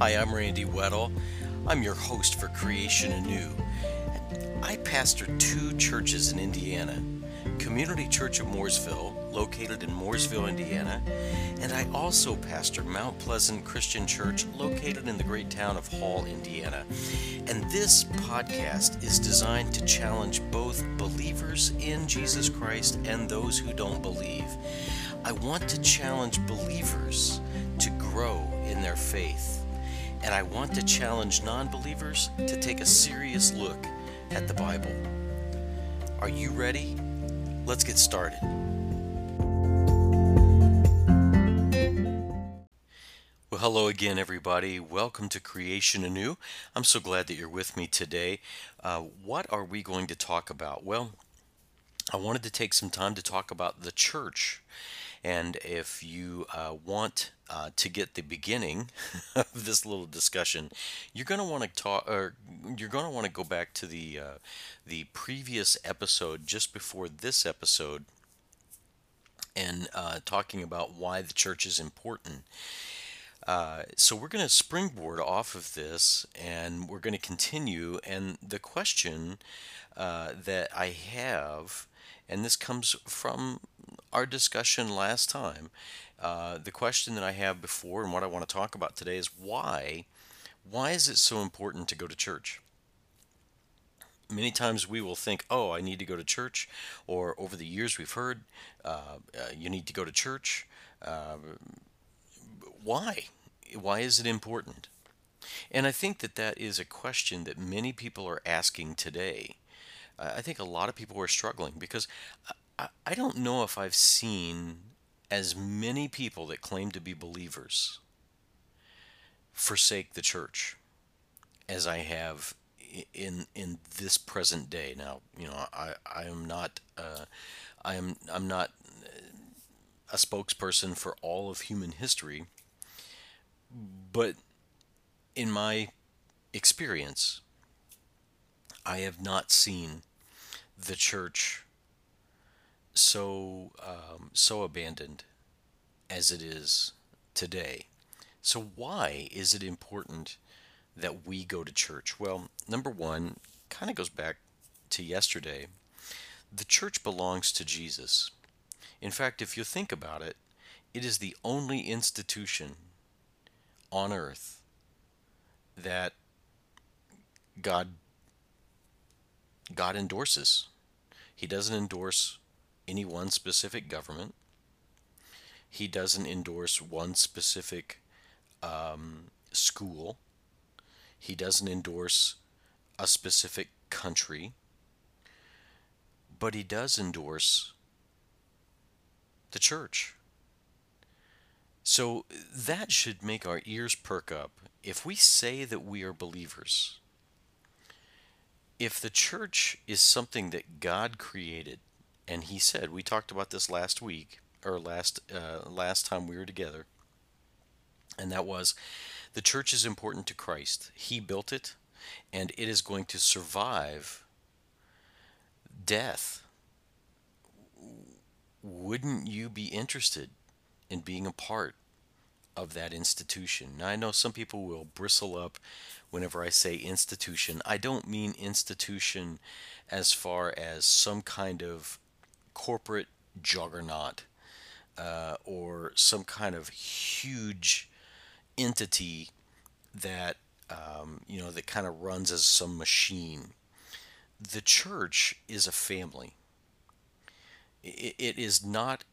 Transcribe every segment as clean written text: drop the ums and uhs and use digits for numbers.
Hi, I'm Randy Weddle. I'm your host for Creation Anew. I pastor two churches in Indiana, Community Church of Mooresville, located in Mooresville, Indiana, and I also pastor Mount Pleasant Christian Church, located in the great town of Hall, Indiana. And this podcast is designed to challenge both believers in Jesus Christ and those who don't believe. I want to challenge believers to grow in their faith, and I want to challenge non-believers to take a serious look at the Bible. Are you ready? Let's get started. Well, hello again, everybody. Welcome to Creation Anew. I'm so glad that you're with me today. What are we going to talk about? Well, I wanted to take some time to talk about the church. And if you want to get the beginning of this little discussion, you're going to want to go back to the previous episode just before this episode, and talking about why the church is important. So we're going to springboard off of this, and we're going to continue. And the question that I have, and this comes from our discussion last time, the question that I have before and what I want to talk about today is why is it so important to go to church? Many times we will think, oh, I need to go to church, or over the years we've heard, you need to go to church. Why? Why is it important? And I think that is a question that many people are asking today. I think a lot of people are struggling because I don't know if I've seen as many people that claim to be believers forsake the church as I have in this present day. Now, you know, I'm not a spokesperson for all of human history, but in my experience, I have not seen the church so abandoned as it is today. So why is it important that we go to church? Well, number one, kind of goes back to yesterday. The church belongs to Jesus. In fact, if you think about it, it is the only institution on earth that God endorses. He doesn't endorse any one specific government. He doesn't endorse one specific school. He doesn't endorse a specific country. But he does endorse the church. So that should make our ears perk up. If we say that we are believers, if the church is something that God created, and he said, we talked about this last week, or last time we were together, and that was, the church is important to Christ. He built it, and it is going to survive death. Wouldn't you be interested in being a part of that institution? Now, I know some people will bristle up whenever I say institution. I don't mean institution as far as some kind of corporate juggernaut or some kind of huge entity that that kind of runs as some machine. The church is a family. It is not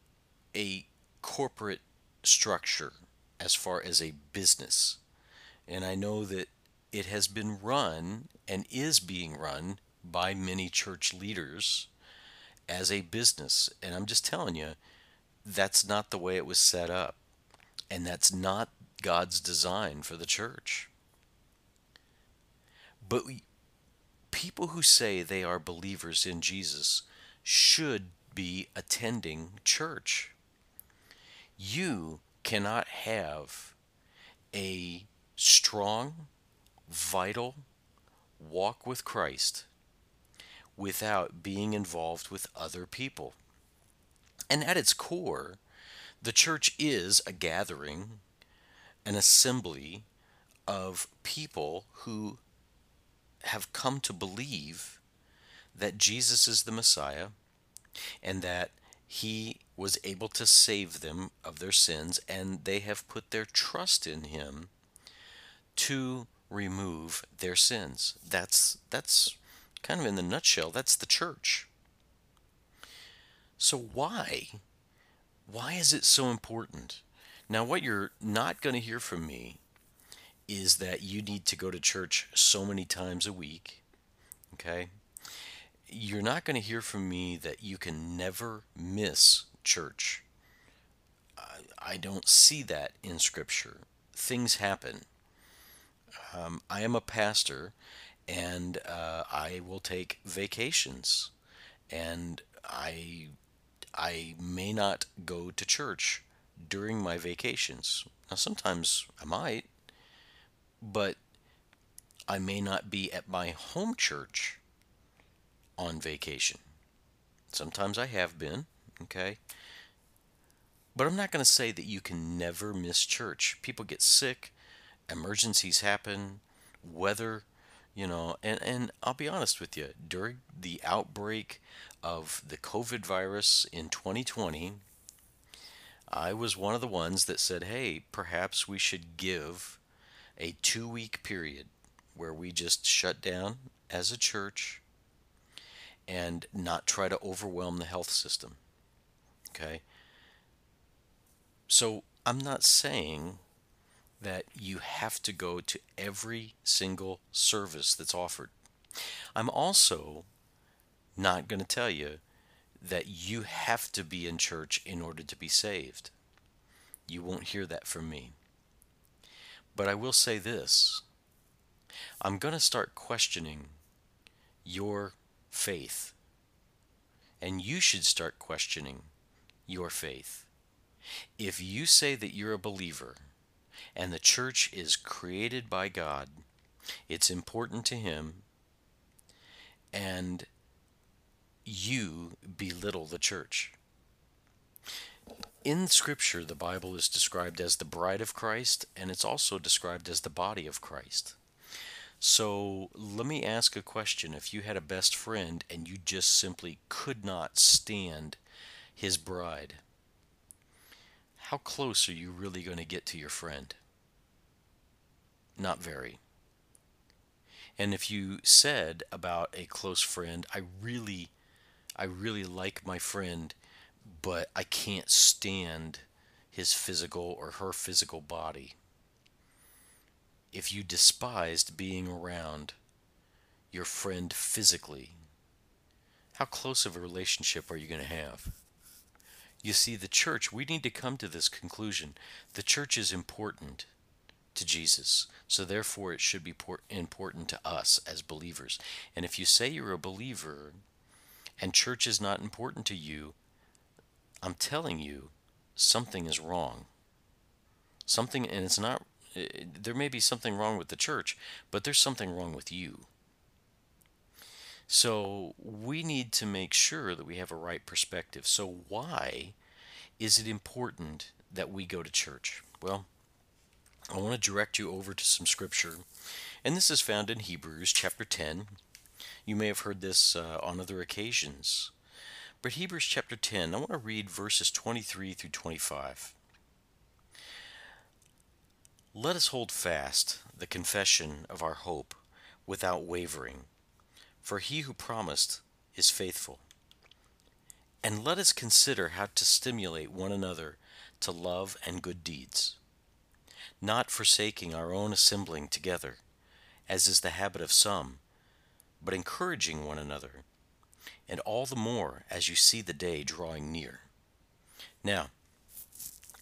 a corporate structure as far as a business. And I know that it has been run and is being run by many church leaders as a business. And I'm just telling you, that's not the way it was set up. And that's not God's design for the church. But people who say they are believers in Jesus should be attending church. You cannot have a strong, vital walk with Christ without being involved with other people. And at its core, the church is a gathering, an assembly of people who have come to believe that Jesus is the Messiah and that he was able to save them of their sins, and they have put their trust in him to remove their sins. That's kind of in the nutshell, that's the church. So why is it so important? Now, what you're not going to hear from me is that you need to go to church so many times a week, okay? You're not going to hear from me that you can never miss church. I don't see that in Scripture. Things happen. I am a pastor, and I will take vacations, and I may not go to church during my vacations. Now, sometimes I might, but I may not be at my home church on vacation. Sometimes I have been, okay? But I'm not going to say that you can never miss church. People get sick, emergencies happen, weather, you know, and I'll be honest with you, during the outbreak of the COVID virus in 2020, I was one of the ones that said, hey, perhaps we should give a 2-week period where we just shut down as a church and not try to overwhelm the health system, okay? So I'm not saying that you have to go to every single service that's offered. I'm also not going to tell you that you have to be in church in order to be saved. You won't hear that from me. But I will say this. I'm going to start questioning your faith. And you should start questioning your faith. If you say that you're a believer, and the church is created by God, it's important to him, and you belittle the church. In Scripture, the Bible is described as the bride of Christ, and it's also described as the body of Christ. So let me ask a question. If you had a best friend and you just simply could not stand his bride, how close are you really going to get to your friend? Not very. And if you said about a close friend, I really like my friend, but I can't stand his physical or her physical body. If you despised being around your friend physically, how close of a relationship are you going to have? You see, the church, we need to come to this conclusion. The church is important to Jesus, so therefore it should be important to us as believers. And if you say you're a believer and church is not important to you, I'm telling you, something is wrong. Something, and it's not, there may be something wrong with the church, but there's something wrong with you. So we need to make sure that we have a right perspective. So why is it important that we go to church? Well, I want to direct you over to some scripture, and this is found in Hebrews chapter 10. You may have heard this on other occasions, but Hebrews chapter 10, I want to read verses 23 through 25. Let us hold fast the confession of our hope without wavering, for he who promised is faithful. And let us consider how to stimulate one another to love and good deeds, not forsaking our own assembling together, as is the habit of some, but encouraging one another, and all the more as you see the day drawing near. Now,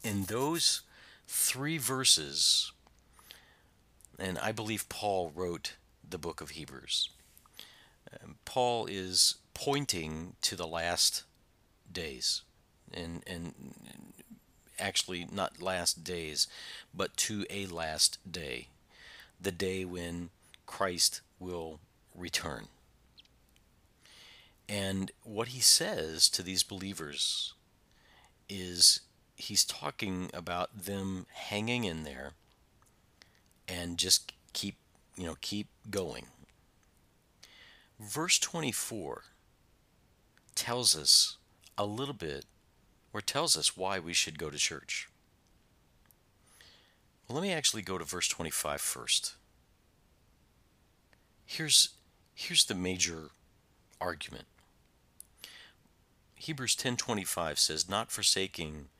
in those 3 verses, and I believe Paul wrote the book of Hebrews, Paul is pointing to the last days, and actually not last days, but to a last day, the day when Christ will return. And what he says to these believers is he's talking about them hanging in there and just keep going. Verse 24 tells us a little bit, or tells us why we should go to church. Well, let me actually go to verse 25 first. Here's the major argument. Hebrews 10:25 says, "Not forsaking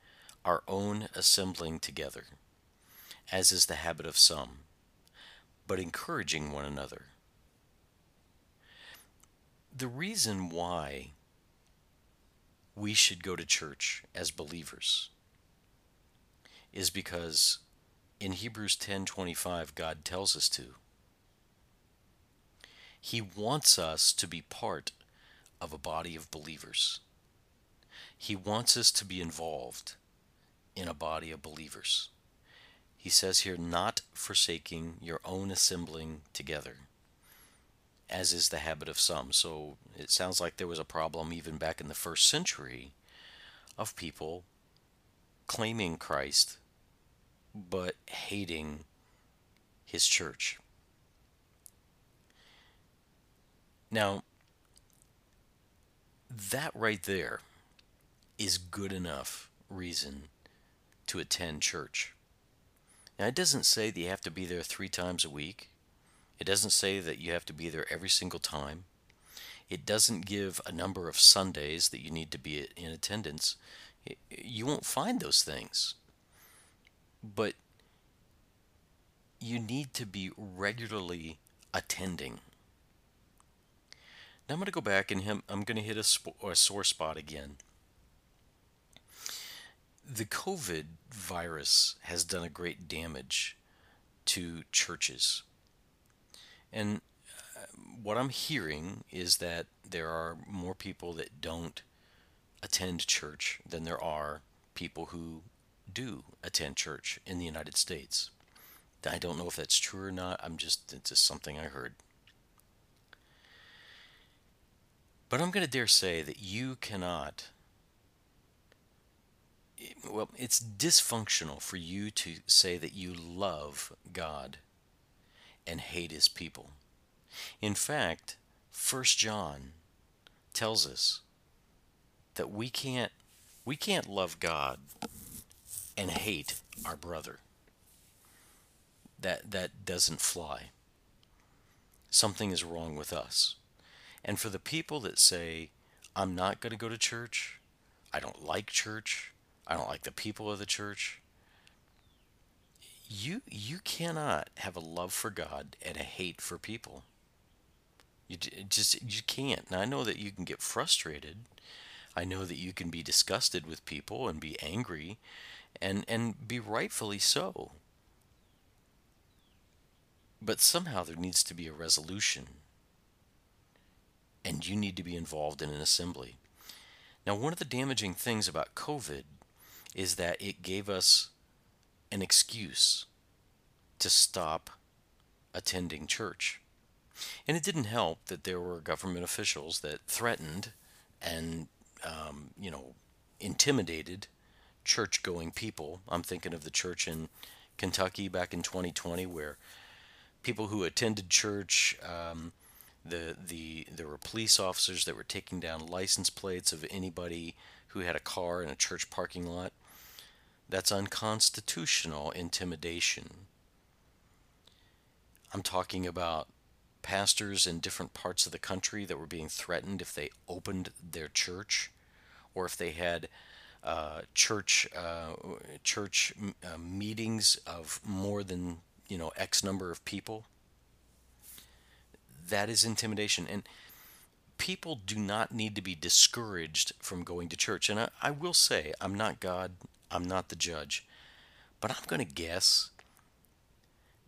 our own assembling together, as is the habit of some, but encouraging one another." The reason why we should go to church as believers is because in Hebrews 10:25, God tells us to. He wants us to be part of a body of believers. He wants us to be involved in a body of believers. He says here, "Not forsaking your own assembling together, as is the habit of some." So it sounds like there was a problem even back in the first century of people claiming Christ but hating his church. Now, that right there is good enough reason to attend church. Now, it doesn't say that you have to be there 3 times a week. It doesn't say that you have to be there every single time. It doesn't give a number of Sundays that you need to be in attendance. You won't find those things. But you need to be regularly attending. Now I'm going to go back and I'm going to hit a sore spot again. The COVID virus has done a great damage to churches. And what I'm hearing is that there are more people that don't attend church than there are people who do attend church in the United States. I don't know if that's true or not. It's just something I heard. But I'm going to dare say that you cannot, well, it's dysfunctional for you to say that you love God and hate his people. In fact, First John tells us that we can't love God and hate our brother. That doesn't fly. Something is wrong with us. And for the people that say, "I'm not going to go to church, I don't like church, I don't like the people of the church," you cannot have a love for God and a hate for people. You can't. Now, I know that you can get frustrated. I know that you can be disgusted with people and be angry, and be rightfully so. But somehow there needs to be a resolution, and you need to be involved in an assembly. Now, one of the damaging things about COVID is that it gave us an excuse to stop attending church. And it didn't help that there were government officials that threatened and intimidated church-going people. I'm thinking of the church in Kentucky back in 2020, where people who attended church, there were police officers that were taking down license plates of anybody who had a car in a church parking lot. That's unconstitutional intimidation. I'm talking about pastors in different parts of the country that were being threatened if they opened their church, or if they had church meetings of more than X number of people. That is intimidation, and people do not need to be discouraged from going to church. And I will say, I'm not God, I'm not the judge, but I'm going to guess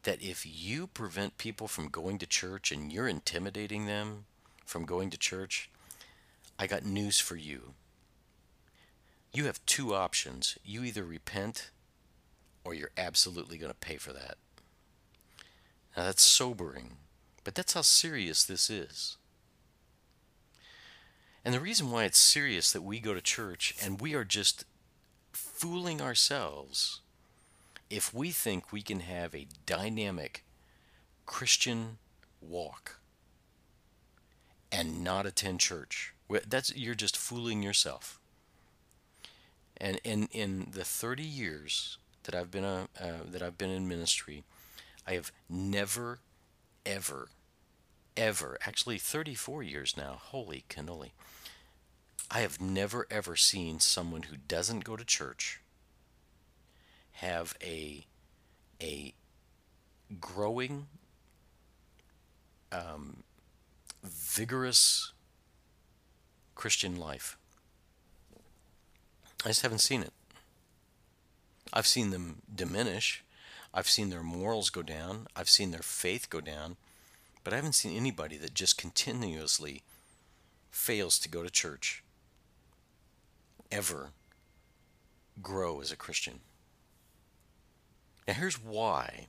that if you prevent people from going to church and you're intimidating them from going to church, I got news for you. You have 2 options. You either repent, or you're absolutely going to pay for that. Now, that's sobering, but that's how serious this is. And the reason why it's serious that we go to church and we are just fooling ourselves if we think we can have a dynamic Christian walk and not attend church, that's, you're just fooling yourself. And in the 30 years that I've been in ministry, I have never, ever, actually 34 years now, holy cannoli, I have never, ever seen someone who doesn't go to church have a growing, vigorous Christian life. I just haven't seen it. I've seen them diminish. I've seen their morals go down. I've seen their faith go down. But I haven't seen anybody that just continuously fails to go to church ever grow as a Christian. Now here's why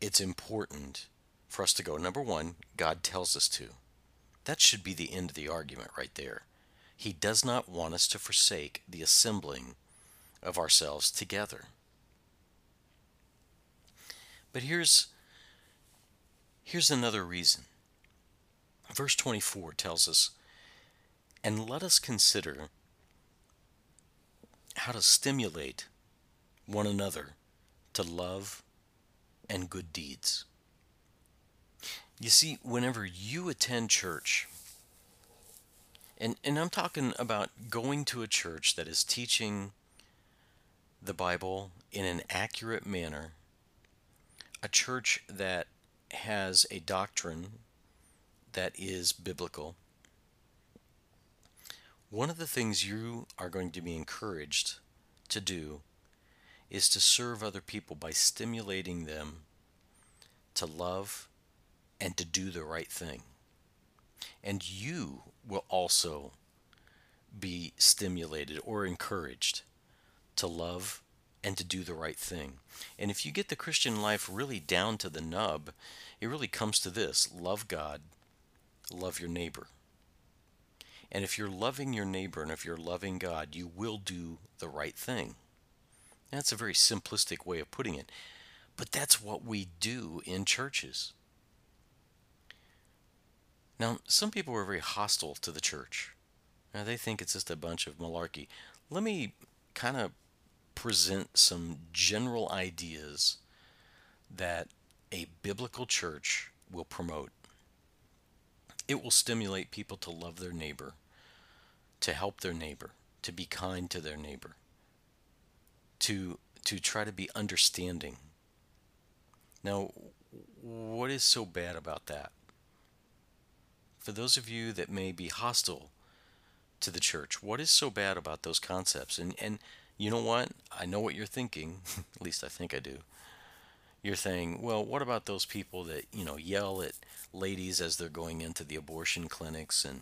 it's important for us to go. Number one, God tells us to. That should be the end of the argument right there. He does not want us to forsake the assembling of ourselves together. But here's another reason. Verse 24 tells us, and let us consider how to stimulate one another to love and good deeds. You see, whenever you attend church, and I'm talking about going to a church that is teaching the Bible in an accurate manner, a church that has a doctrine that is biblical, one of the things you are going to be encouraged to do is to serve other people by stimulating them to love and to do the right thing. And you will also be stimulated or encouraged to love and to do the right thing. And if you get the Christian life really down to the nub, it really comes to this: love God, love your neighbor. And if you're loving your neighbor and if you're loving God, you will do the right thing. That's a very simplistic way of putting it, but that's what we do in churches. Now, some people are very hostile to the church. Now, they think it's just a bunch of malarkey. Let me kind of present some general ideas that a biblical church will promote. It will stimulate people to love their neighbor, to help their neighbor, to be kind to their neighbor, to try to be understanding. Now, what is so bad about that? For those of you that may be hostile to the church, what is so bad about those concepts? And you know what? I know what you're thinking. At least I think I do. You're saying, well, what about those people that, you know, yell at ladies as they're going into the abortion clinics? And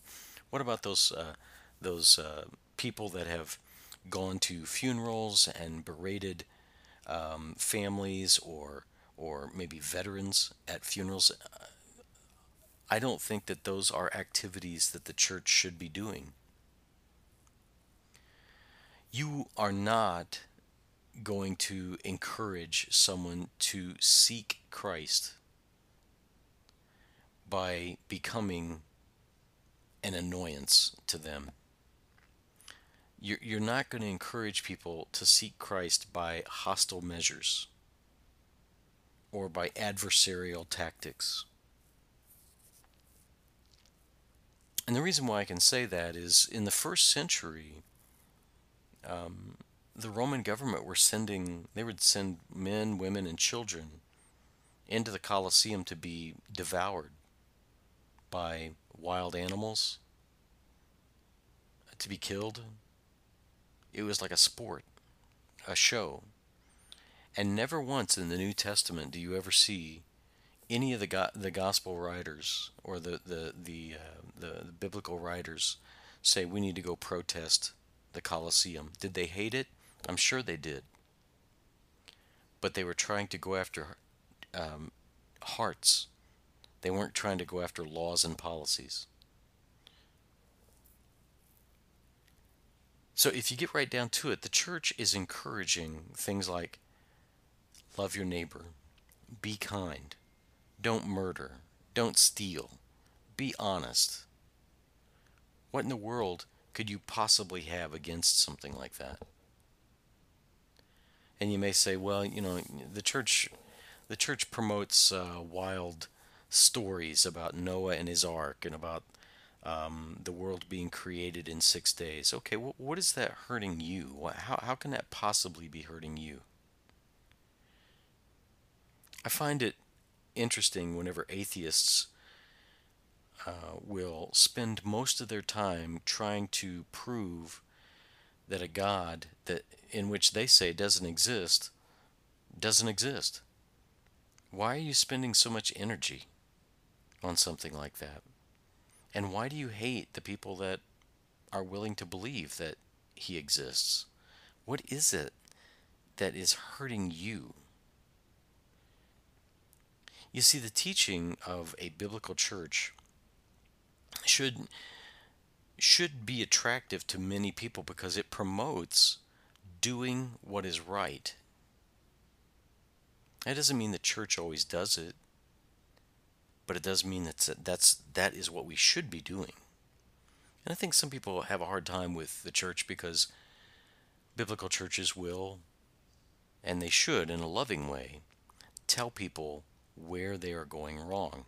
what about those people that have gone to funerals and berated families or maybe veterans at funerals? I don't think that those are activities that the church should be doing. You are not going to encourage someone to seek Christ by becoming an annoyance to them. You're not going to encourage people to seek Christ by hostile measures or by adversarial tactics. And the reason why I can say that is in the first century, the Roman government would send men, women, and children into the Colosseum to be devoured by wild animals, to be killed. It was like a sport, a show. And never once in the New Testament do you ever see any of the gospel writers or the biblical writers say we need to go protest the Colosseum. Did they hate it? I'm sure they did. But they were trying to go after hearts. They weren't trying to go after laws and policies. So if you get right down to it, the church is encouraging things like Love your neighbor. Be kind. Don't murder. Don't steal. Be honest. What in the world could you possibly have against something like that? And you may say, well, you know, the church promotes wild stories about Noah and his ark and about the world being created in 6 days. Okay, what is that hurting you? How can that possibly be hurting you? I find it interesting whenever atheists will spend most of their time trying to prove that a God that in which they say doesn't exist. Why are you spending so much energy on something like that? And why do you hate the people that are willing to believe that he exists? What is it that is hurting you? You see, the teaching of a biblical church should be attractive to many people because it promotes doing what is right. That doesn't mean the church always does it, but it does mean that is what we should be doing. And I think some people have a hard time with the church because biblical churches will, and they should in a loving way, tell people where they are going wrong.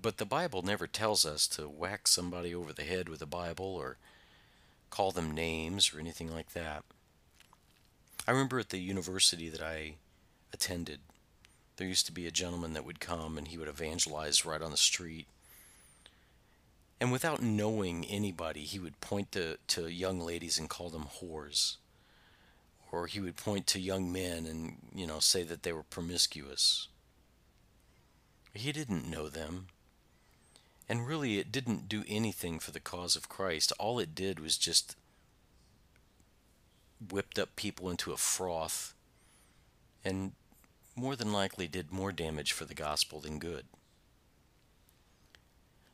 But the Bible never tells us to whack somebody over the head with a Bible or call them names or anything like that. I remember at the university that I attended, there used to be a gentleman that would come and he would evangelize right on the street. And without knowing anybody, he would point to young ladies and call them whores. Or he would point to young men and, you know, say that they were promiscuous. He didn't know them. And really, it didn't do anything for the cause of Christ. All it did was just whipped up people into a froth and more than likely did more damage for the gospel than good.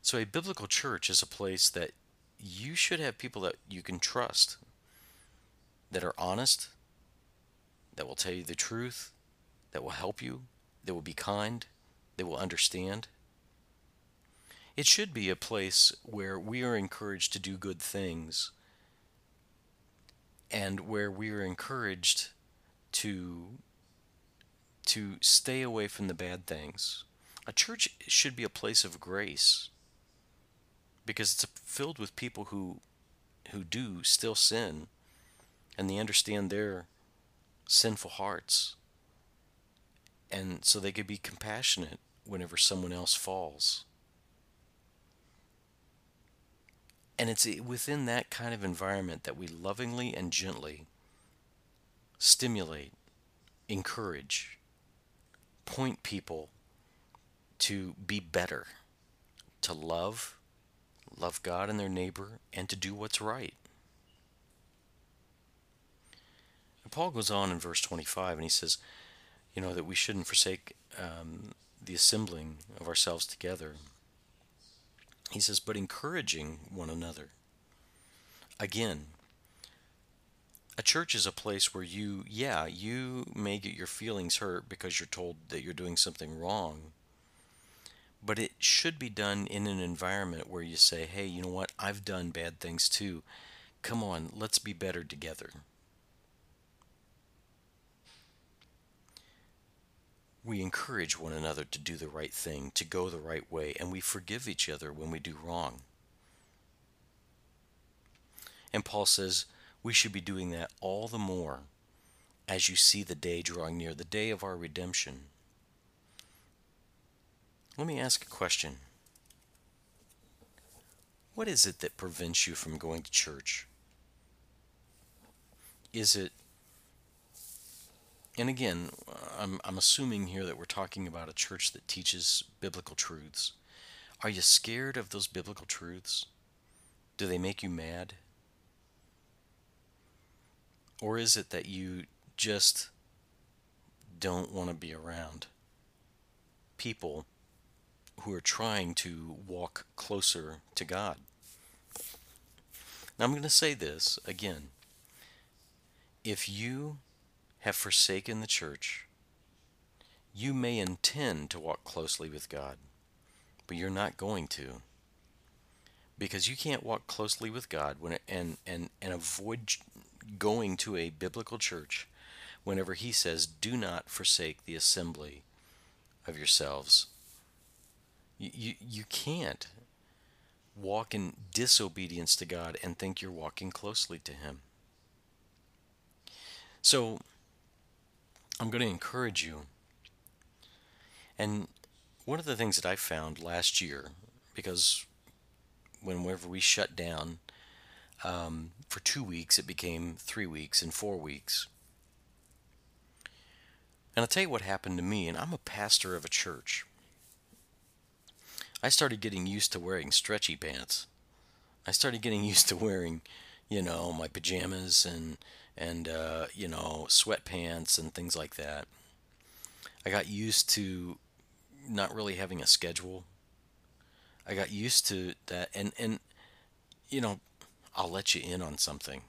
So a biblical church is a place that you should have people that you can trust, that are honest, that will tell you the truth, that will help you, that will be kind, that will understand. It should be a place where we are encouraged to do good things and where we are encouraged to stay away from the bad things. A church should be a place of grace because it's filled with people who do still sin and they understand their sinful hearts. And so they could be compassionate whenever someone else falls. And it's within that kind of environment that we lovingly and gently stimulate, encourage, point people to be better, to love God and their neighbor, and to do what's right. And Paul goes on in verse 25 and he says, you know, that we shouldn't forsake the assembling of ourselves together. He says, but encouraging one another. Again, a church is a place where you may get your feelings hurt because you're told that you're doing something wrong. But it should be done in an environment where you say, hey, you know what? I've done bad things too. Come on, let's be better together. We encourage one another to do the right thing, to go the right way, and we forgive each other when we do wrong. And Paul says we should be doing that all the more as you see the day drawing near, the day of our redemption. Let me ask a question. What is it that prevents you from going to church? Is it... And again, I'm assuming here that we're talking about a church that teaches biblical truths. Are you scared of those biblical truths? Do they make you mad? Or is it that you just don't want to be around people who are trying to walk closer to God? Now I'm going to say this again. If you have forsaken the church. You may intend to walk closely with God, but you're not going to, because you can't walk closely with God and avoid going to a biblical church whenever he says, do not forsake the assembly of yourselves. You can't walk in disobedience to God and think you're walking closely to him. So I'm going to encourage you. And one of the things that I found last year, because whenever we shut down for 2 weeks, it became 3 weeks and 4 weeks. And I'll tell you what happened to me, and I'm a pastor of a church. I started getting used to wearing stretchy pants. I started getting used to wearing, my pajamas and sweatpants and things like that. I got used to not really having a schedule. I got used to that, and I'll let you in on something.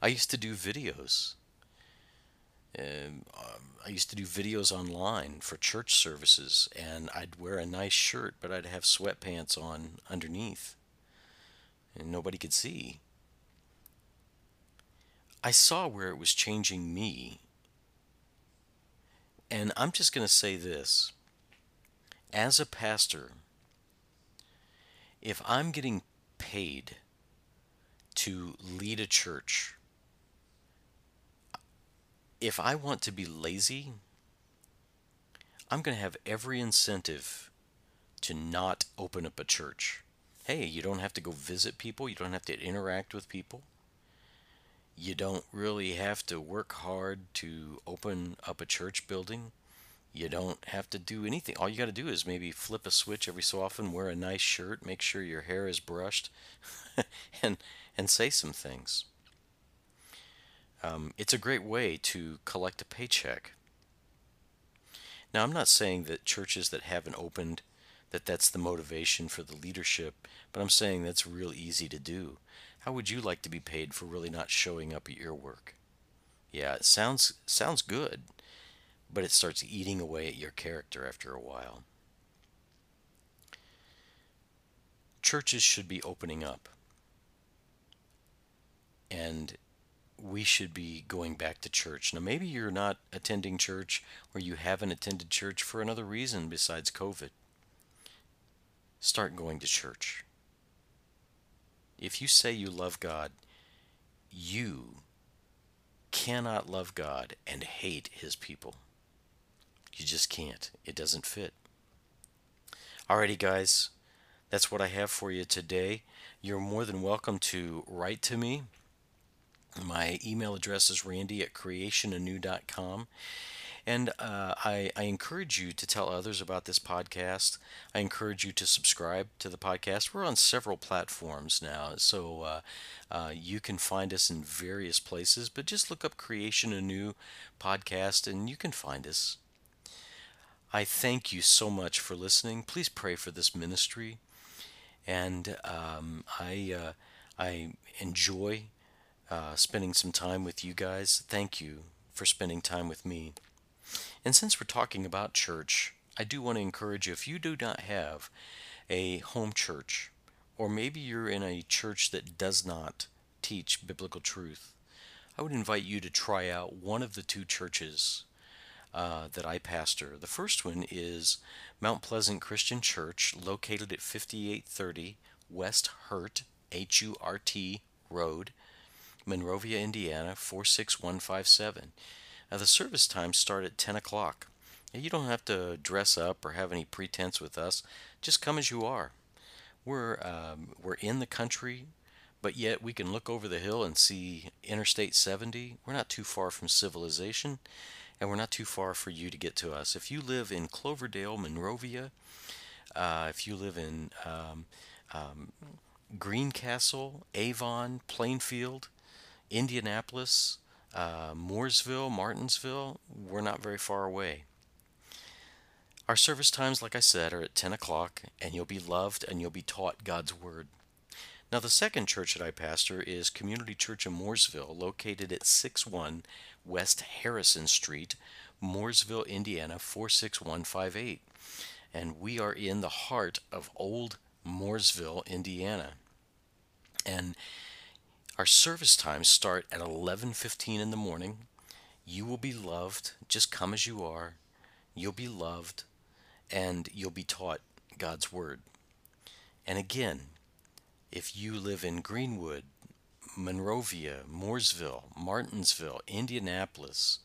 I used to do videos. I used to do videos online for church services, and I'd wear a nice shirt, but I'd have sweatpants on underneath, and nobody could see. I saw where it was changing me, and I'm just going to say this. As a pastor, if I'm getting paid to lead a church, if I want to be lazy, I'm going to have every incentive to not open up a church. Hey, you don't have to go visit people. You don't have to interact with people. You don't really have to work hard to open up a church building. You don't have to do anything. All you got to do is maybe flip a switch every so often, wear a nice shirt, make sure your hair is brushed, and say some things. It's a great way to collect a paycheck. Now, I'm not saying that churches that haven't opened, that's the motivation for the leadership, but I'm saying that's real easy to do. How would you like to be paid for really not showing up at your work? Yeah, it sounds good, but it starts eating away at your character after a while. Churches should be opening up, and we should be going back to church. Now, maybe you're not attending church, or you haven't attended church for another reason besides COVID. Start going to church. If you say you love God, you cannot love God and hate his people. You just can't. It doesn't fit. Alrighty, guys. That's what I have for you today. You're more than welcome to write to me. My email address is randy@creationanew.com. And I encourage you to tell others about this podcast. I encourage you to subscribe to the podcast. We're on several platforms now, so you can find us in various places. But just look up Creation Anew podcast, and you can find us. I thank you so much for listening. Please pray for this ministry. And I enjoy spending some time with you guys. Thank you for spending time with me. And since we're talking about church, I do want to encourage you, if you do not have a home church, or maybe you're in a church that does not teach biblical truth, I would invite you to try out one of the two churches that I pastor. The first one is Mount Pleasant Christian Church, located at 5830 West Hurt, Hurt Road, Monrovia, Indiana, 46157. Now, the service times start at 10 o'clock. Now, you don't have to dress up or have any pretense with us. Just come as you are. We're in the country, but yet we can look over the hill and see Interstate 70. We're not too far from civilization, and we're not too far for you to get to us. If you live in Cloverdale, Monrovia, if you live in Greencastle, Avon, Plainfield, Indianapolis, Mooresville, Martinsville, we're not very far away. Our service times, like I said, are at 10 o'clock, and you'll be loved and you'll be taught God's Word. Now, the second church that I pastor is Community Church of Mooresville, located at 61 West Harrison Street, Mooresville, Indiana, 46158. And we are in the heart of old Mooresville, Indiana. And our service times start at 11:15 in the morning. You will be loved. Just come as you are. You'll be loved, and you'll be taught God's Word. And again, if you live in Greenwood, Monrovia, Mooresville, Martinsville, Indianapolis,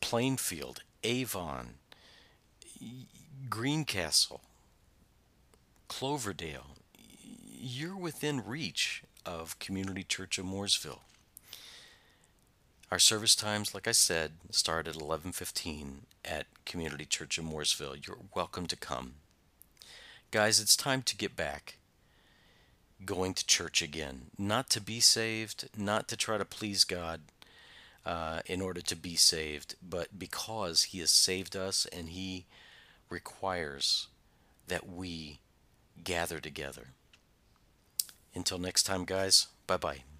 Plainfield, Avon, Greencastle, Cloverdale, you're within reach of Community Church of Mooresville. Our service times, like I said, start at 11:15 at Community Church of Mooresville. You're welcome to come. Guys, it's time to get back going to church again. Not to be saved, not to try to please God in order to be saved, but because He has saved us and He requires that we gather together. Until next time, guys, bye-bye.